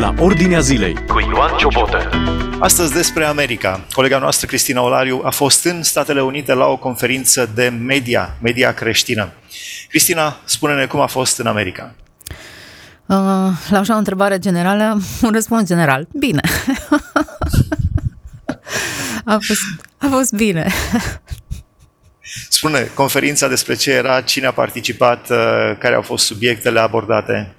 la Ordinea Zilei cu Ioan Ciobotă. Astăzi despre America. Colega noastră, Cristina Olariu, a fost în Statele Unite la o conferință de media creștină. Cristina, spune-ne cum a fost în America. La așa o întrebare generală, un răspuns general. Bine. A fost bine. Spune, conferința despre ce era, cine a participat, care au fost subiectele abordate?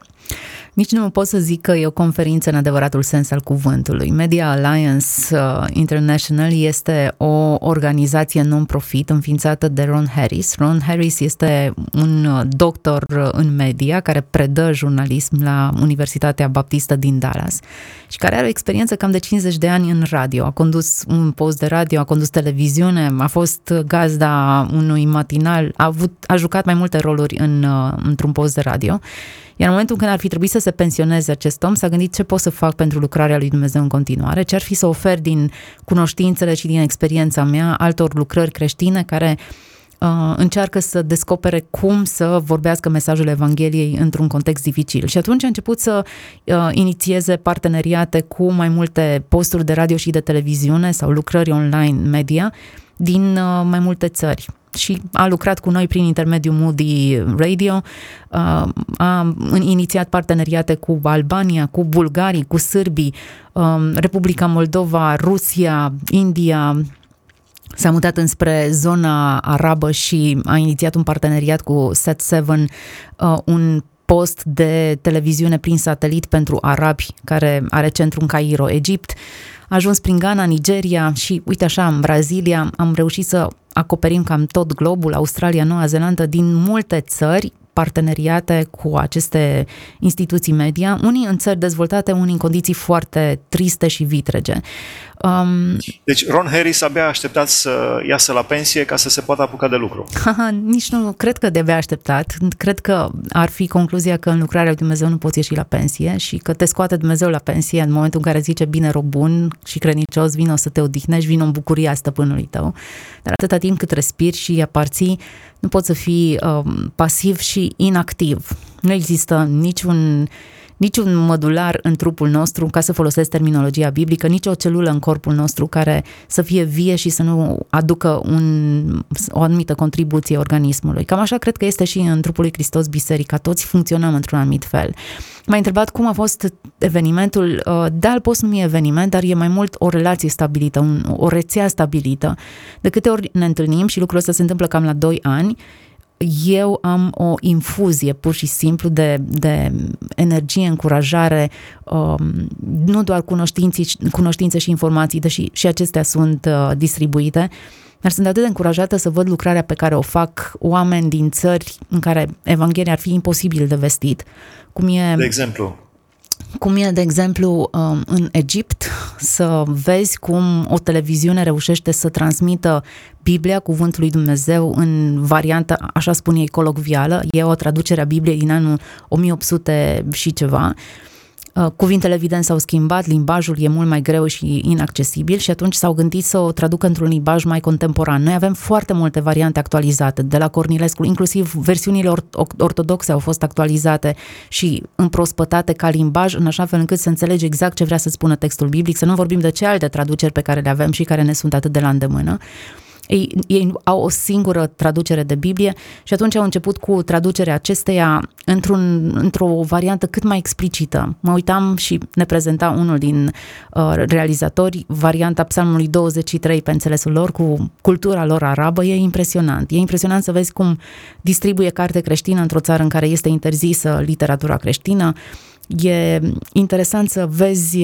Nici nu pot să zic că e o conferință în adevăratul sens al cuvântului. Media Alliance International este o organizație non-profit înființată de Ron Harris. Ron Harris este un doctor în media care predă jurnalism la Universitatea Baptistă din Dallas și care are o experiență cam de 50 de ani în radio. A condus un post de radio, a condus televiziune, a fost gazda unui matinal, a jucat mai multe roluri într-un post de radio. Iar în momentul când ar fi trebuit să se pensioneze acest om, s-a gândit ce pot să fac pentru lucrarea lui Dumnezeu în continuare, ce ar fi să ofer din cunoștințele și din experiența mea altor lucrări creștine care încearcă să descopere cum să vorbească mesajul Evangheliei într-un context dificil. Și atunci a început să inițieze parteneriate cu mai multe posturi de radio și de televiziune sau lucrări online media din mai multe țări. Și a lucrat cu noi prin intermediul Moody Radio, a inițiat parteneriate cu Albania, cu bulgarii, cu sârbii, Republica Moldova, Rusia, India. S-a mutat înspre zona arabă și a inițiat un parteneriat cu SET7, un post de televiziune prin satelit pentru arabi, care are centru în Cairo, Egipt. A ajuns prin Ghana, Nigeria și, uite așa, în Brazilia. Am reușit să acoperim cam tot globul, Australia, Noua Zeelandă, din multe țări, parteneriate cu aceste instituții media, unii în țări dezvoltate, unii în condiții foarte triste și vitrege. Deci Ron Harris abia așteptat să iasă la pensie ca să se poată apuca de lucru. Nici nu, cred că de-abia așteptat. Cred că ar fi concluzia că în lucrarea lui Dumnezeu nu poți ieși la pensie și că te scoate Dumnezeu la pensie în momentul în care zice: bine, rob bun și credincios, vino să te odihnești, vino în bucuria stăpânului tău. Dar atâta timp cât respiri și aparții, nu poți să fii pasiv și inactiv. Nu există niciun mădular în trupul nostru, ca să folosesc terminologia biblică, nicio celulă în corpul nostru care să fie vie și să nu aducă o anumită contribuție organismului. Cam așa cred că este și în trupul lui Hristos biserica, toți funcționăm într-un anumit fel. M-ai întrebat cum a fost evenimentul. Da, îl poți numi eveniment, dar e mai mult o relație stabilită, o rețea stabilită. De câte ori ne întâlnim, și lucrul ăsta se întâmplă cam la 2 ani, eu am o infuzie pur și simplu de energie, încurajare, nu doar cunoștințe și informații, deși și acestea sunt distribuite, dar sunt atât de încurajată să văd lucrarea pe care o fac oameni din țări în care Evanghelia ar fi imposibil de vestit. Cum e, de exemplu, în Egipt, să vezi cum o televiziune reușește să transmită Biblia, cuvântul lui Dumnezeu, în variantă, așa spun ei, colocvială. E o traducere a Bibliei din anul 1800 și ceva. Cuvintele, evident, s-au schimbat, limbajul e mult mai greu și inaccesibil și atunci s-au gândit să o traducă într-un limbaj mai contemporan. Noi avem foarte multe variante actualizate, de la Cornilescu, inclusiv versiunile ortodoxe au fost actualizate și împrospătate ca limbaj, în așa fel încât să înțelegi exact ce vrea să spună textul biblic, să nu vorbim de celelalte traduceri pe care le avem și care ne sunt atât de la îndemână. Ei au o singură traducere de Biblie și atunci au început cu traducerea acesteia într-o variantă cât mai explicită. Mă uitam și ne prezenta unul din realizatori varianta Psalmului 23 pe înțelesul lor, cu cultura lor arabă. E impresionant. E impresionant să vezi cum distribuie carte creștină într-o țară în care este interzisă literatura creștină. E interesant să vezi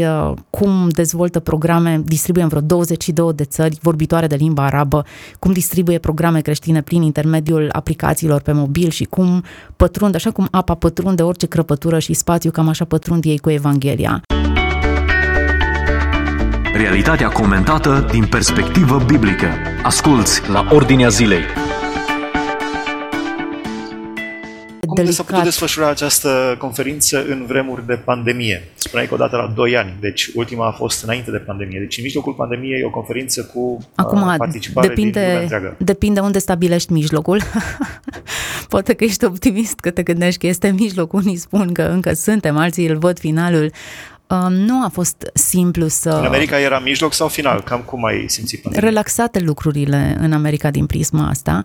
cum dezvoltă programe, distribuie în vreo 22 de țări vorbitoare de limba arabă, cum distribuie programe creștine prin intermediul aplicațiilor pe mobil și cum pătrund, așa cum apa pătrunde orice crăpătură și spațiu, cam așa pătrund ei cu Evanghelia. Realitatea comentată din perspectivă biblică. Asculți la Ordinea Zilei. Cum s-a putut desfășura această conferință în vremuri de pandemie? Spuneai că odată la 2 ani, deci ultima a fost înainte de pandemie. Deci în mijlocul pandemiei e o conferință cu participare din lumea întreagă. Depinde unde stabilești mijlocul. Poate că ești optimist că te gândești că este mijlocul. Unii spun că încă suntem, alții îl văd finalul. nu a fost simplu să... În America era mijloc sau final? Cam cum ai simțit? Relaxate lucrurile în America din prisma asta.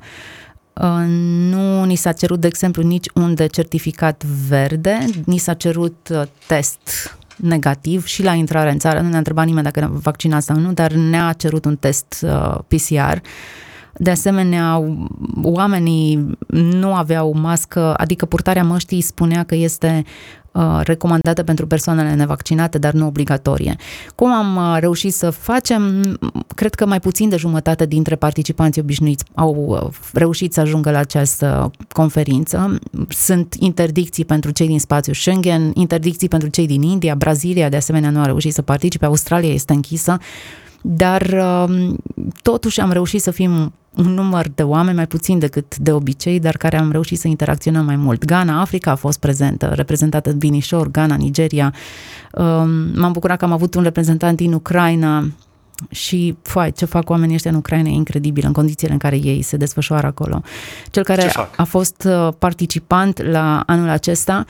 Nu ni s-a cerut, de exemplu, nici unde certificat verde, ni s-a cerut test negativ și la intrare în țară. Nu ne-a întrebat nimeni dacă ne-a vaccinat sau nu, dar ne-a cerut un test PCR. De asemenea, oamenii nu aveau mască, adică purtarea măștii spunea că este recomandată pentru persoanele nevaccinate, dar nu obligatorie. Cum am reușit să facem? Cred că mai puțin de jumătate dintre participanții obișnuiți au reușit să ajungă la această conferință. Sunt interdicții pentru cei din spațiul Schengen, interdicții pentru cei din India, Brazilia, de asemenea, nu a reușit să participe, Australia este închisă, dar totuși am reușit să fim un număr de oameni, mai puțin decât de obicei, dar care am reușit să interacționăm mai mult. Ghana, Africa a fost prezentă, reprezentată în Binișor, Ghana, Nigeria. M-am bucurat că am avut un reprezentant din Ucraina și, ce fac oamenii ăștia în Ucraina e incredibil, în condițiile în care ei se desfășoară acolo. Cel care a fost participant la anul acesta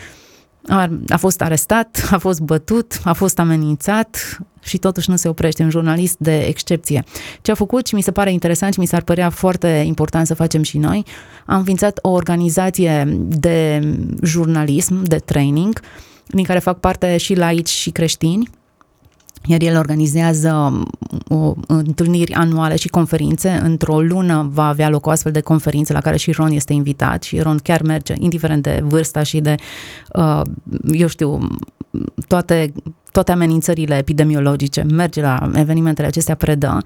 a fost arestat, a fost bătut, a fost amenințat și totuși nu se oprește, un jurnalist de excepție. Ce a făcut și mi se pare interesant și mi s-ar părea foarte important să facem și noi, am înființat o organizație de jurnalism, de training, din care fac parte și laici și creștini, iar el organizează întâlniri anuale și conferințe. Într-o lună va avea loc o astfel de conferință la care și Ron este invitat și Ron chiar merge, indiferent de vârsta și de, toate amenințările epidemiologice, merge la evenimentele acestea, predă.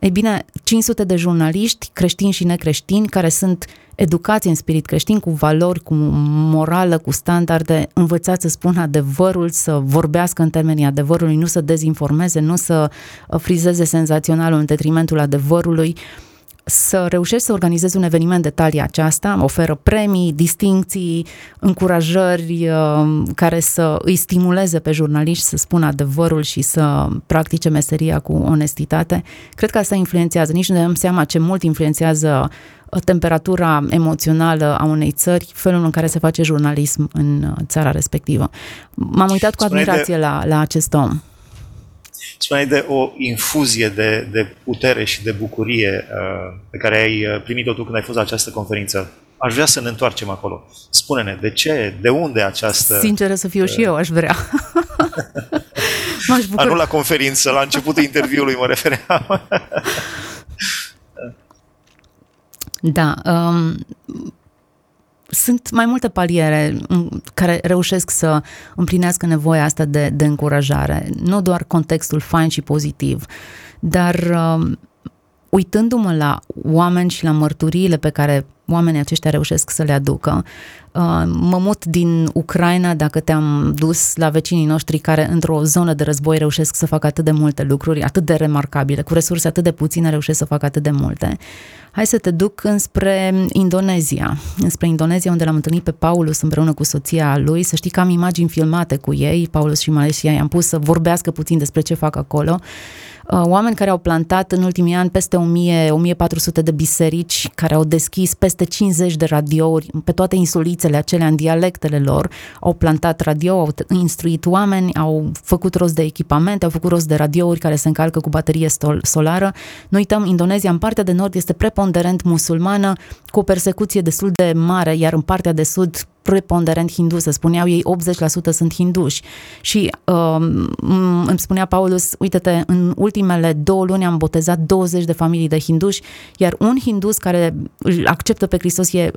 Ei bine, 500 de jurnaliști, creștini și necreștini, care sunt educați în spirit creștin, cu valori, cu morală, cu standarde, învățați să spună adevărul, să vorbească în termenii adevărului, nu să dezinformeze, nu să frizeze senzaționalul în detrimentul adevărului, să reușești să organizezi un eveniment de talia aceasta, oferă premii, distincții, încurajări care să îi stimuleze pe jurnaliști să spună adevărul și să practice meseria cu onestitate. Cred că asta influențează, nici nu ne dăm seama ce mult influențează temperatura emoțională a unei țări, felul în care se face jurnalism în țara respectivă. M-am uitat cu admirație la acest om. Spuneai de o infuzie de putere și de bucurie pe care ai primit-o tu când ai fost la această conferință. Aș vrea să ne întoarcem acolo. Spune-ne, de ce, de unde această... Sinceră să fiu și eu, aș vrea. M-aș bucura. Nu la conferință, la începutul interviului mă refeream. Da, sunt mai multe paliere care reușesc să împlinească nevoia asta de încurajare. Nu doar contextul fain și pozitiv, dar uitându-mă la oameni și la mărturiile pe care oamenii aceștia reușesc să le aducă, mă mut din Ucraina, dacă te-am dus la vecinii noștri care într-o zonă de război reușesc să facă atât de multe lucruri, atât de remarcabile, cu resurse atât de puține reușesc să facă atât de multe. Hai să te duc înspre Indonezia, unde l-am întâlnit pe Paulus împreună cu soția lui. Să știi că am imagini filmate cu ei, Paulus și Malesia, i-am pus să vorbească puțin despre ce fac acolo. Oameni care au plantat în ultimii ani peste 1.400 de biserici, care au deschis peste 50 de radiouri pe toate insulițele acelea în dialectele lor, au plantat radio, au instruit oameni, au făcut rost de echipamente, au făcut rost de radiouri care se încarcă cu baterie solară. Nu uităm, Indonezia în partea de nord este preponderent musulmană, cu o persecuție destul de mare, iar în partea de sud preponderent hindu, se spuneau ei 80% sunt hinduși. Și îmi spunea Paulus, uite-te, în ultimele 2 luni am botezat 20 de familii de hinduși, iar un hindus care îl acceptă pe Hristos e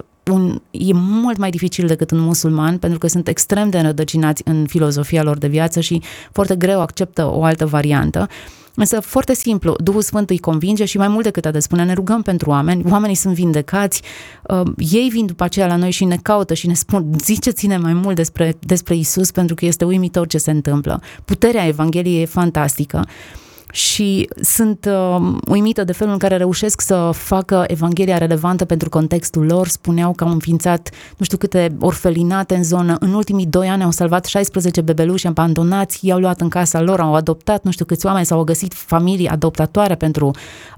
mult mai dificil decât un musulman, pentru că sunt extrem de înrădăcinați în filozofia lor de viață și foarte greu acceptă o altă variantă. Însă, foarte simplu, Duhul Sfânt îi convinge și mai mult decât atât, spune, ne rugăm pentru oameni, oamenii sunt vindecați, ei vin după aceea la noi și ne caută și ne spun, ziceți-ne mai mult despre Isus, pentru că este uimitor ce se întâmplă. Puterea Evangheliei e fantastică și sunt uimită de felul în care reușesc să facă Evanghelia relevantă pentru contextul lor. Spuneau că au înființat nu știu câte orfelinate în zonă, în ultimii 2 ani au salvat 16 bebeluși abandonați, i-au luat în casa lor, au adoptat nu știu câți oameni, s-au găsit familii adoptatoare pentru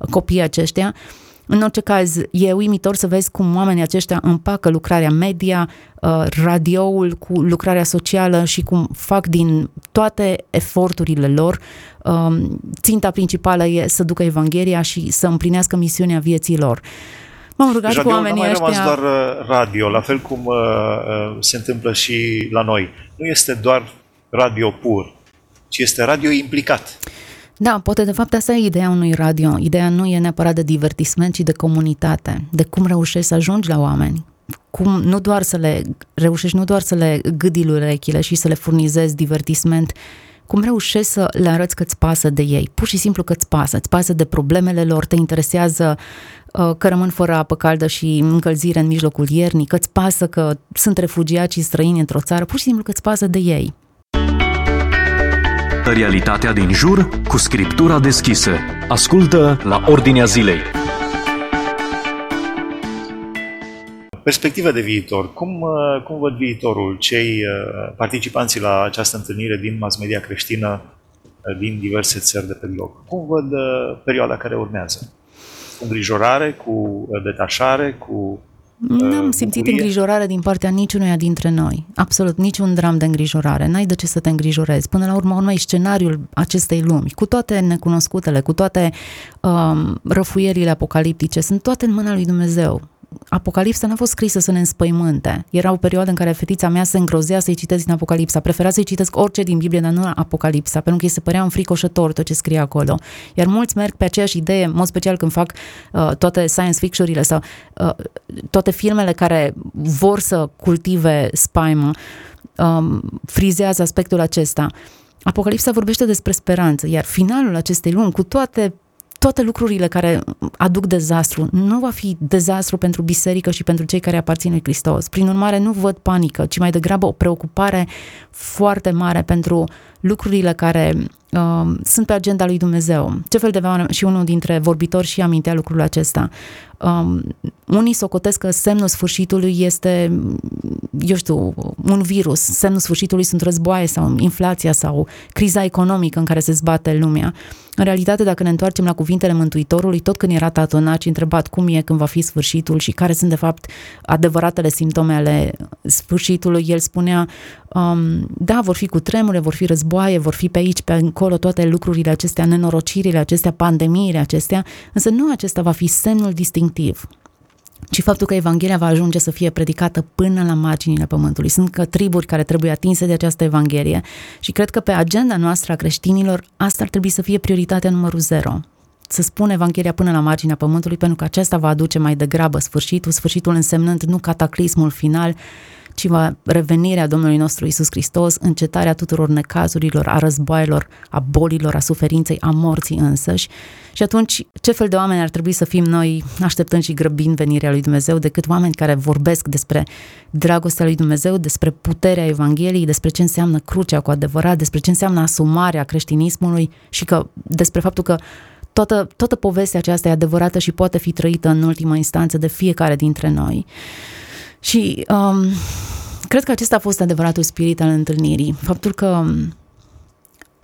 copiii aceștia. În orice caz, e uimitor să vezi cum oamenii aceștia împacă lucrarea media, radioul cu lucrarea socială și cum fac din toate eforturile lor. Ținta principală e să ducă Evanghelia și să împlinească misiunea vieții lor. M-am rugat deci, cu oamenii ăștia... Nu mai rămas doar radio, la fel cum se întâmplă și la noi. Nu este doar radio pur, ci este radio implicat. Da, poate de fapt asta e ideea unui radio. Ideea nu e neapărat de divertisment, ci de comunitate, de cum reușești să ajungi la oameni. Cum nu doar să le reușești, nu doar să le gâdii urechile și să le furnizezi divertisment, cum reușești să le arăți că îți pasă de ei, pur și simplu că îți pasă de problemele lor, te interesează că rămân fără apă caldă și încălzire în mijlocul iernii, că îți pasă că sunt refugiați și străini într-o țară, pur și simplu că îți pasă de ei. Realitatea din jur cu Scriptura deschisă. Ascultă la Ordinea Zilei. Perspectiva de viitor. Cum văd viitorul cei participanții la această întâlnire din mass media creștină din diverse țări de pe glob? Cum văd perioada care urmează? Cu îngrijorare, cu detașare, cu... Nu am simțit îngrijorare din partea niciunuia dintre noi. Absolut, niciun dram de îngrijorare. N-ai de ce să te îngrijorezi. Până la urmă, scenariul acestei lumi, cu toate necunoscutele, cu toate răfuierile apocaliptice, sunt toate în mâna lui Dumnezeu. Apocalipsa n-a fost scrisă să ne înspăimânte. Era o perioadă în care fetița mea se îngrozea să-i citesc din Apocalipsa. Prefera să-i citesc orice din Biblie, dar nu Apocalipsa, pentru că îi se părea înfricoșător tot ce scrie acolo. Iar mulți merg pe aceeași idee, în mod special când fac toate science fiction-urile sau toate filmele care vor să cultive spaimă, frizează aspectul acesta. Apocalipsa vorbește despre speranță, iar finalul acestei lumi, cu toate lucrurile care aduc dezastru, nu va fi dezastru pentru biserică și pentru cei care aparțin lui Hristos. Prin urmare, nu văd panică, ci mai degrabă o preocupare foarte mare pentru lucrurile care sunt pe agenda lui Dumnezeu. Ce fel de oameni, și unul dintre vorbitori și amintea lucrul acesta. Unii socotesc că semnul sfârșitului este, un virus. Semnul sfârșitului sunt războaie sau inflația sau criza economică în care se zbate lumea. În realitate, dacă ne întoarcem la cuvintele Mântuitorului, tot când era tatonat și întrebat cum e, când va fi sfârșitul și care sunt de fapt adevăratele simptome ale sfârșitului, el spunea, da, vor fi cutremure, vor fi războaie, vor fi pe aici, pe acolo, toate lucrurile acestea, nenorocirile acestea, pandemiile acestea, însă nu acesta va fi semnul distinctiv, ci faptul că Evanghelia va ajunge să fie predicată până la marginile pământului. Sunt că triburi care trebuie atinse de această Evanghelie și cred că pe agenda noastră a creștinilor asta ar trebui să fie prioritatea numărul 0. Să spună Evanghelia până la marginea pământului, pentru că aceasta va aduce mai degrabă sfârșitul însemnând nu cataclismul final, ci va revenirea Domnului nostru Iisus Hristos, încetarea tuturor necazurilor, a războaielor, a bolilor, a suferinței, a morții însăși. Și atunci, ce fel de oameni ar trebui să fim noi, așteptând și grăbind venirea lui Dumnezeu, decât oameni care vorbesc despre dragostea lui Dumnezeu, despre puterea Evangheliei, despre ce înseamnă crucea cu adevărat, despre ce înseamnă asumarea creștinismului și că despre faptul că toată povestea aceasta e adevărată și poate fi trăită în ultima instanță de fiecare dintre noi. Și cred că acesta a fost adevăratul spirit al întâlnirii. Faptul că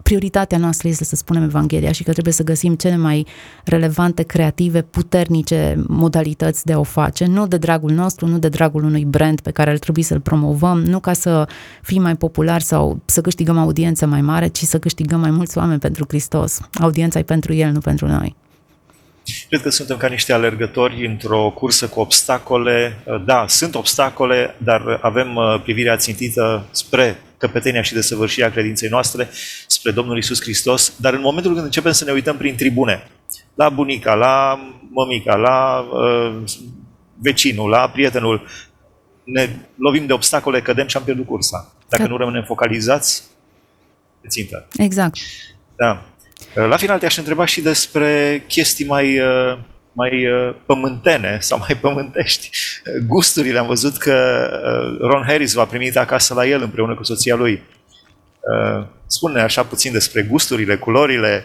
prioritatea noastră este să spunem Evanghelia și că trebuie să găsim cele mai relevante, creative, puternice modalități de a o face. Nu de dragul nostru, nu de dragul unui brand pe care ar trebui să-l promovăm, nu ca să fim mai populari sau să câștigăm audiență mai mare, ci să câștigăm mai mulți oameni pentru Hristos. Audiența e pentru El, nu pentru noi. Cred că suntem ca niște alergători într-o cursă cu obstacole. Da, sunt obstacole, dar avem privirea țintită spre căpetenia și desăvârșirea credinței noastre, spre Domnul Iisus Hristos. Dar în momentul când începem să ne uităm prin tribune, la bunica, la mămica, la vecinul, la prietenul, ne lovim de obstacole, cădem și am pierdut cursa. Dacă nu rămânem focalizați, pe țintă. Exact. Da. La final te-aș întreba și despre chestii mai pământene sau mai pământești. Gusturile, am văzut că Ron Harris v-a primit acasă la el împreună cu soția lui. Spune-ne așa puțin despre gusturile, culorile,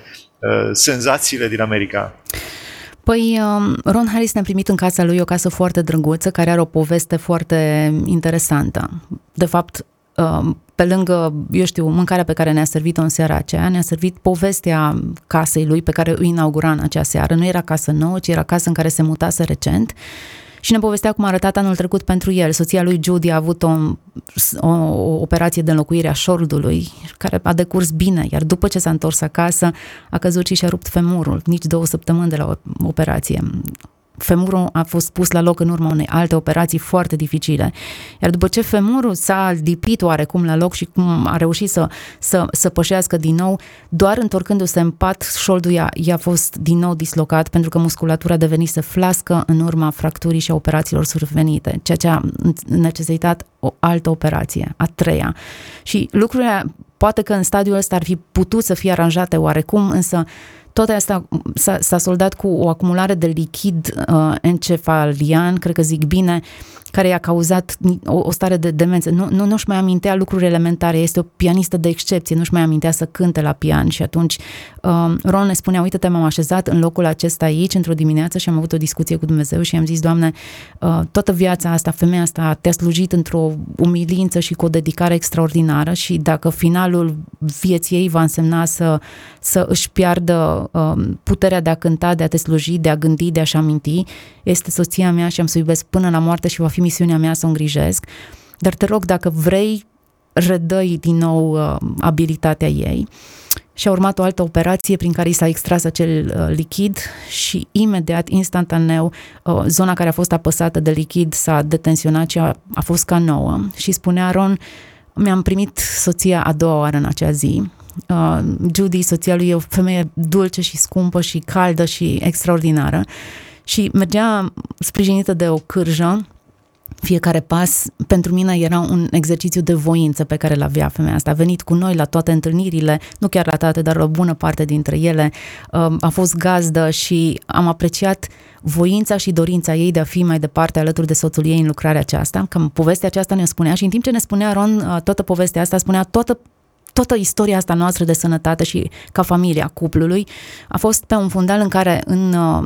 senzațiile din America. Păi, Ron Harris ne-a primit în casa lui, o casă foarte drăguță, care are o poveste foarte interesantă. De fapt, pe lângă, eu știu, mâncarea pe care ne-a servit-o în seara aceea, ne-a servit povestea casei lui pe care o inaugura în acea seară. Nu era casă nouă, ci era casă în care se mutase recent și ne povestea cum a arătat anul trecut pentru el. Soția lui Judy a avut o operație de înlocuire a șoldului, care a decurs bine, iar după ce s-a întors acasă, a căzut și și-a rupt femurul, nici 2 săptămâni de la operație. Femurul a fost pus la loc în urma unei alte operații foarte dificile. Iar după ce femurul s-a lipit oarecum la loc și cum a reușit să pășească din nou, doar întorcându-se în pat, șoldul i-a fost din nou dislocat pentru că musculatura devenise flască în urma fracturii și a operațiilor survenite, ceea ce a necesitat o altă operație, a treia. Și lucrurile, poate că în stadiul ăsta ar fi putut să fie aranjate oarecum, însă toate astea s-a soldat cu o acumulare de lichid encefalian, cred că zic bine, care i-a cauzat o stare de demență. Nu-și mai amintea lucruri elementare, este o pianistă de excepție, nu-și mai amintea să cânte la pian și atunci Ron ne spunea, uite-te, m-am așezat în locul acesta aici într-o dimineață și am avut o discuție cu Dumnezeu și am zis, Doamne, toată viața asta, femeia asta te-a slujit într-o umilință și cu o dedicare extraordinară și dacă finalul vieții ei va însemna să își piardă puterea de a cânta, de a te sluji, de a gândi, de a-și aminti, este soția mea și am să iubesc până la moarte și va fi misiunea mea să o îngrijesc, dar te rog, dacă vrei, redă-i din nou abilitatea ei. Și a urmat o altă operație prin care i s-a extras acel lichid și imediat, instantaneu, zona care a fost apăsată de lichid s-a detensionat și a fost ca nouă. Și spunea Ron, mi-am primit soția a doua oară în acea zi. Judy, soția lui, e o femeie dulce și scumpă și caldă și extraordinară. Și mergea sprijinită de o cârjă. Fiecare pas pentru mine era un exercițiu de voință pe care l-avea femeia asta. A venit cu noi la toate întâlnirile, nu chiar la toate, dar la o bună parte dintre ele. A fost gazdă și am apreciat voința și dorința ei de a fi mai departe alături de soțul ei în lucrarea aceasta. Că povestea aceasta ne spunea și în timp ce ne spunea Ron toată povestea asta, spunea toată istoria asta noastră de sănătate și ca familia cuplului a fost pe un fundal în care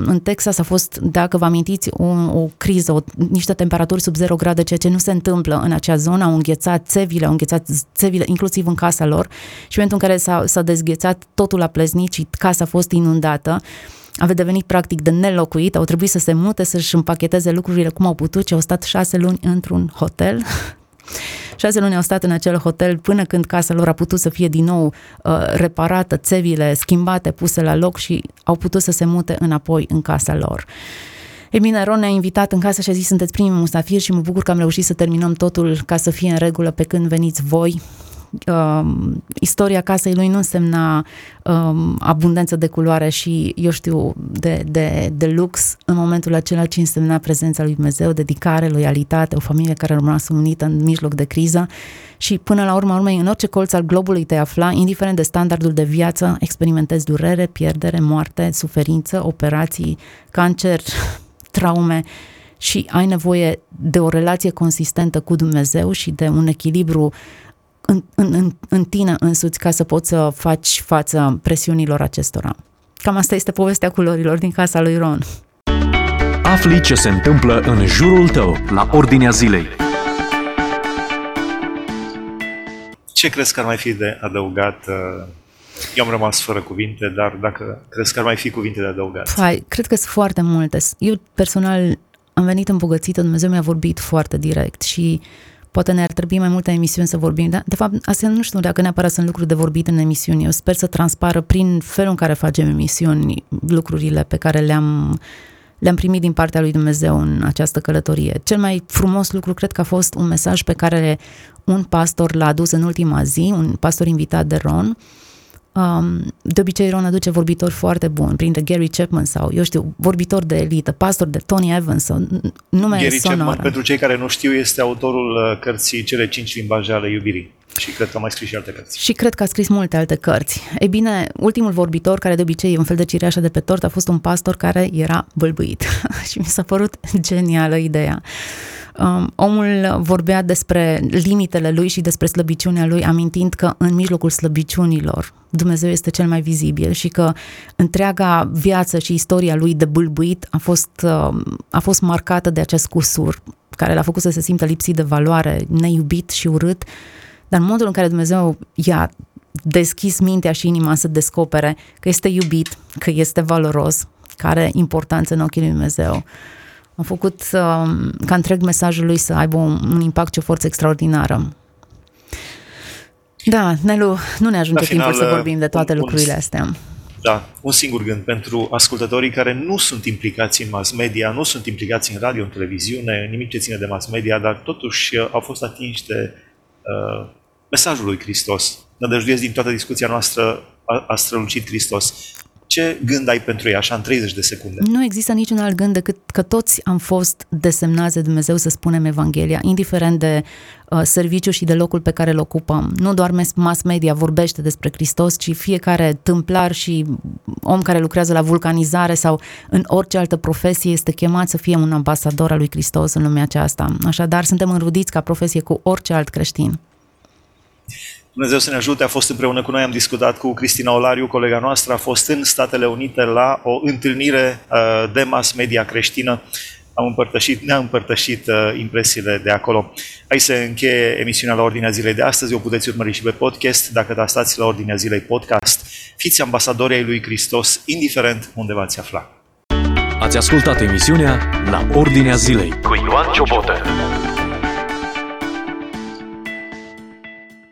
în Texas a fost, dacă vă amintiți, o criză, niște temperaturi sub 0 grade, ceea ce nu se întâmplă în acea zonă, au înghețat țevile, inclusiv în casa lor și în momentul în care s-a dezghețat, totul a pleznit și casa a fost inundată. Avea devenit practic de nelocuit, au trebuit să se mute, să-și împacheteze lucrurile cum au putut și au stat 6 luni într-un hotel. 6 luni au stat în acel hotel până când casa lor a putut să fie din nou reparată, țevile schimbate, puse la loc și au putut să se mute înapoi în casa lor. Ei bine, Ron ne-a invitat în casă și a zis, sunteți primii musafiri și mă bucur că am reușit să terminăm totul ca să fie în regulă pe când veniți voi. Istoria casei lui nu însemna abundență de culoare și, eu știu, de lux. În momentul acela, ci însemna prezența lui Dumnezeu, dedicare, loialitate, o familie care a rămas unită în mijloc de criză și până la urma urmei, în orice colț al globului te afla, indiferent de standardul de viață, experimentezi durere, pierdere, moarte, suferință, operații, cancer, traume și ai nevoie de o relație consistentă cu Dumnezeu și de un echilibru în tine însuți ca să poți să faci față presiunilor acestora. Cam asta este povestea culorilor din casa lui Ron. Afli ce se întâmplă în jurul tău, la ordinea zilei. Ce crezi că ar mai fi de adăugat? Eu am rămas fără cuvinte, dar dacă crezi că ar mai fi cuvinte de adăugat? Păi, cred că sunt foarte multe. Eu personal am venit îmbogățită, Dumnezeu mi-a vorbit foarte direct și poate ne-ar trebui mai multe emisiuni să vorbim, dar de fapt, asta nu știu dacă neapărat sunt lucruri de vorbit în emisiuni. Eu sper să transpară prin felul în care facem emisiuni lucrurile pe care le-am primit din partea lui Dumnezeu în această călătorie. Cel mai frumos lucru cred că a fost un mesaj pe care un pastor l-a adus în ultima zi, un pastor invitat de Ron. De obicei Ron aduce vorbitori foarte buni, printre Gary Chapman sau, eu știu, vorbitori de elită, pastor de Tony Evans sau nume Gary sonoră. Chapman, pentru cei care nu știu, este autorul cărții Cele 5 limbaje ale iubirii și cred că a mai scris și alte cărți. Și cred că a scris multe alte cărți. Ei bine, ultimul vorbitor, care de obicei e un fel de cireașă de pe tort, a fost un pastor care era bâlbâit și mi s-a părut genială ideea. Omul vorbea despre limitele lui și despre slăbiciunea lui, amintind că în mijlocul slăbiciunilor Dumnezeu este cel mai vizibil și că întreaga viață și istoria lui de bâlbuit a fost marcată de acest cusur care l-a făcut să se simtă lipsit de valoare, neiubit și urât, Dar în modul în care Dumnezeu i-a deschis mintea și inima să descopere că este iubit, că este valoros, că are importanță în ochii lui Dumnezeu, am făcut ca întreg mesajul lui să aibă un impact și o forță extraordinară. Da, Nelu, nu ne ajunge timpul să vorbim de toate lucrurile astea. Da, un singur gând pentru ascultătorii care nu sunt implicați în mass media, nu sunt implicați în radio, în televiziune, nimic ce ține de mass media, dar totuși au fost atinși de mesajul lui Hristos. Nădăjduiesc din toată discuția noastră a strălucit Hristos. Ce gând ai pentru ei, așa, în 30 de secunde? Nu există niciun alt gând decât că toți am fost desemnați de Dumnezeu să spunem Evanghelia, indiferent de serviciu și de locul pe care îl ocupăm. Nu doar mass media vorbește despre Hristos, ci fiecare tâmplar și om care lucrează la vulcanizare sau în orice altă profesie este chemat să fie un ambasador al lui Hristos în lumea aceasta. Așadar, suntem înrudiți ca profesie cu orice alt creștin. Dumnezeu să ne ajute, a fost împreună cu noi, am discutat cu Cristina Olariu, colega noastră, a fost în Statele Unite la o întâlnire de mass media creștină. Ne-a împărtășit impresiile de acolo. Aici se încheie emisiunea La Ordinea Zilei de astăzi, o puteți urmări și pe podcast, dacă dați La Ordinea Zilei podcast. Fiți ambasadorii lui Hristos, indiferent unde v-ați afla. Ați ascultat emisiunea La Ordinea Zilei cu Ioan Ciobotă.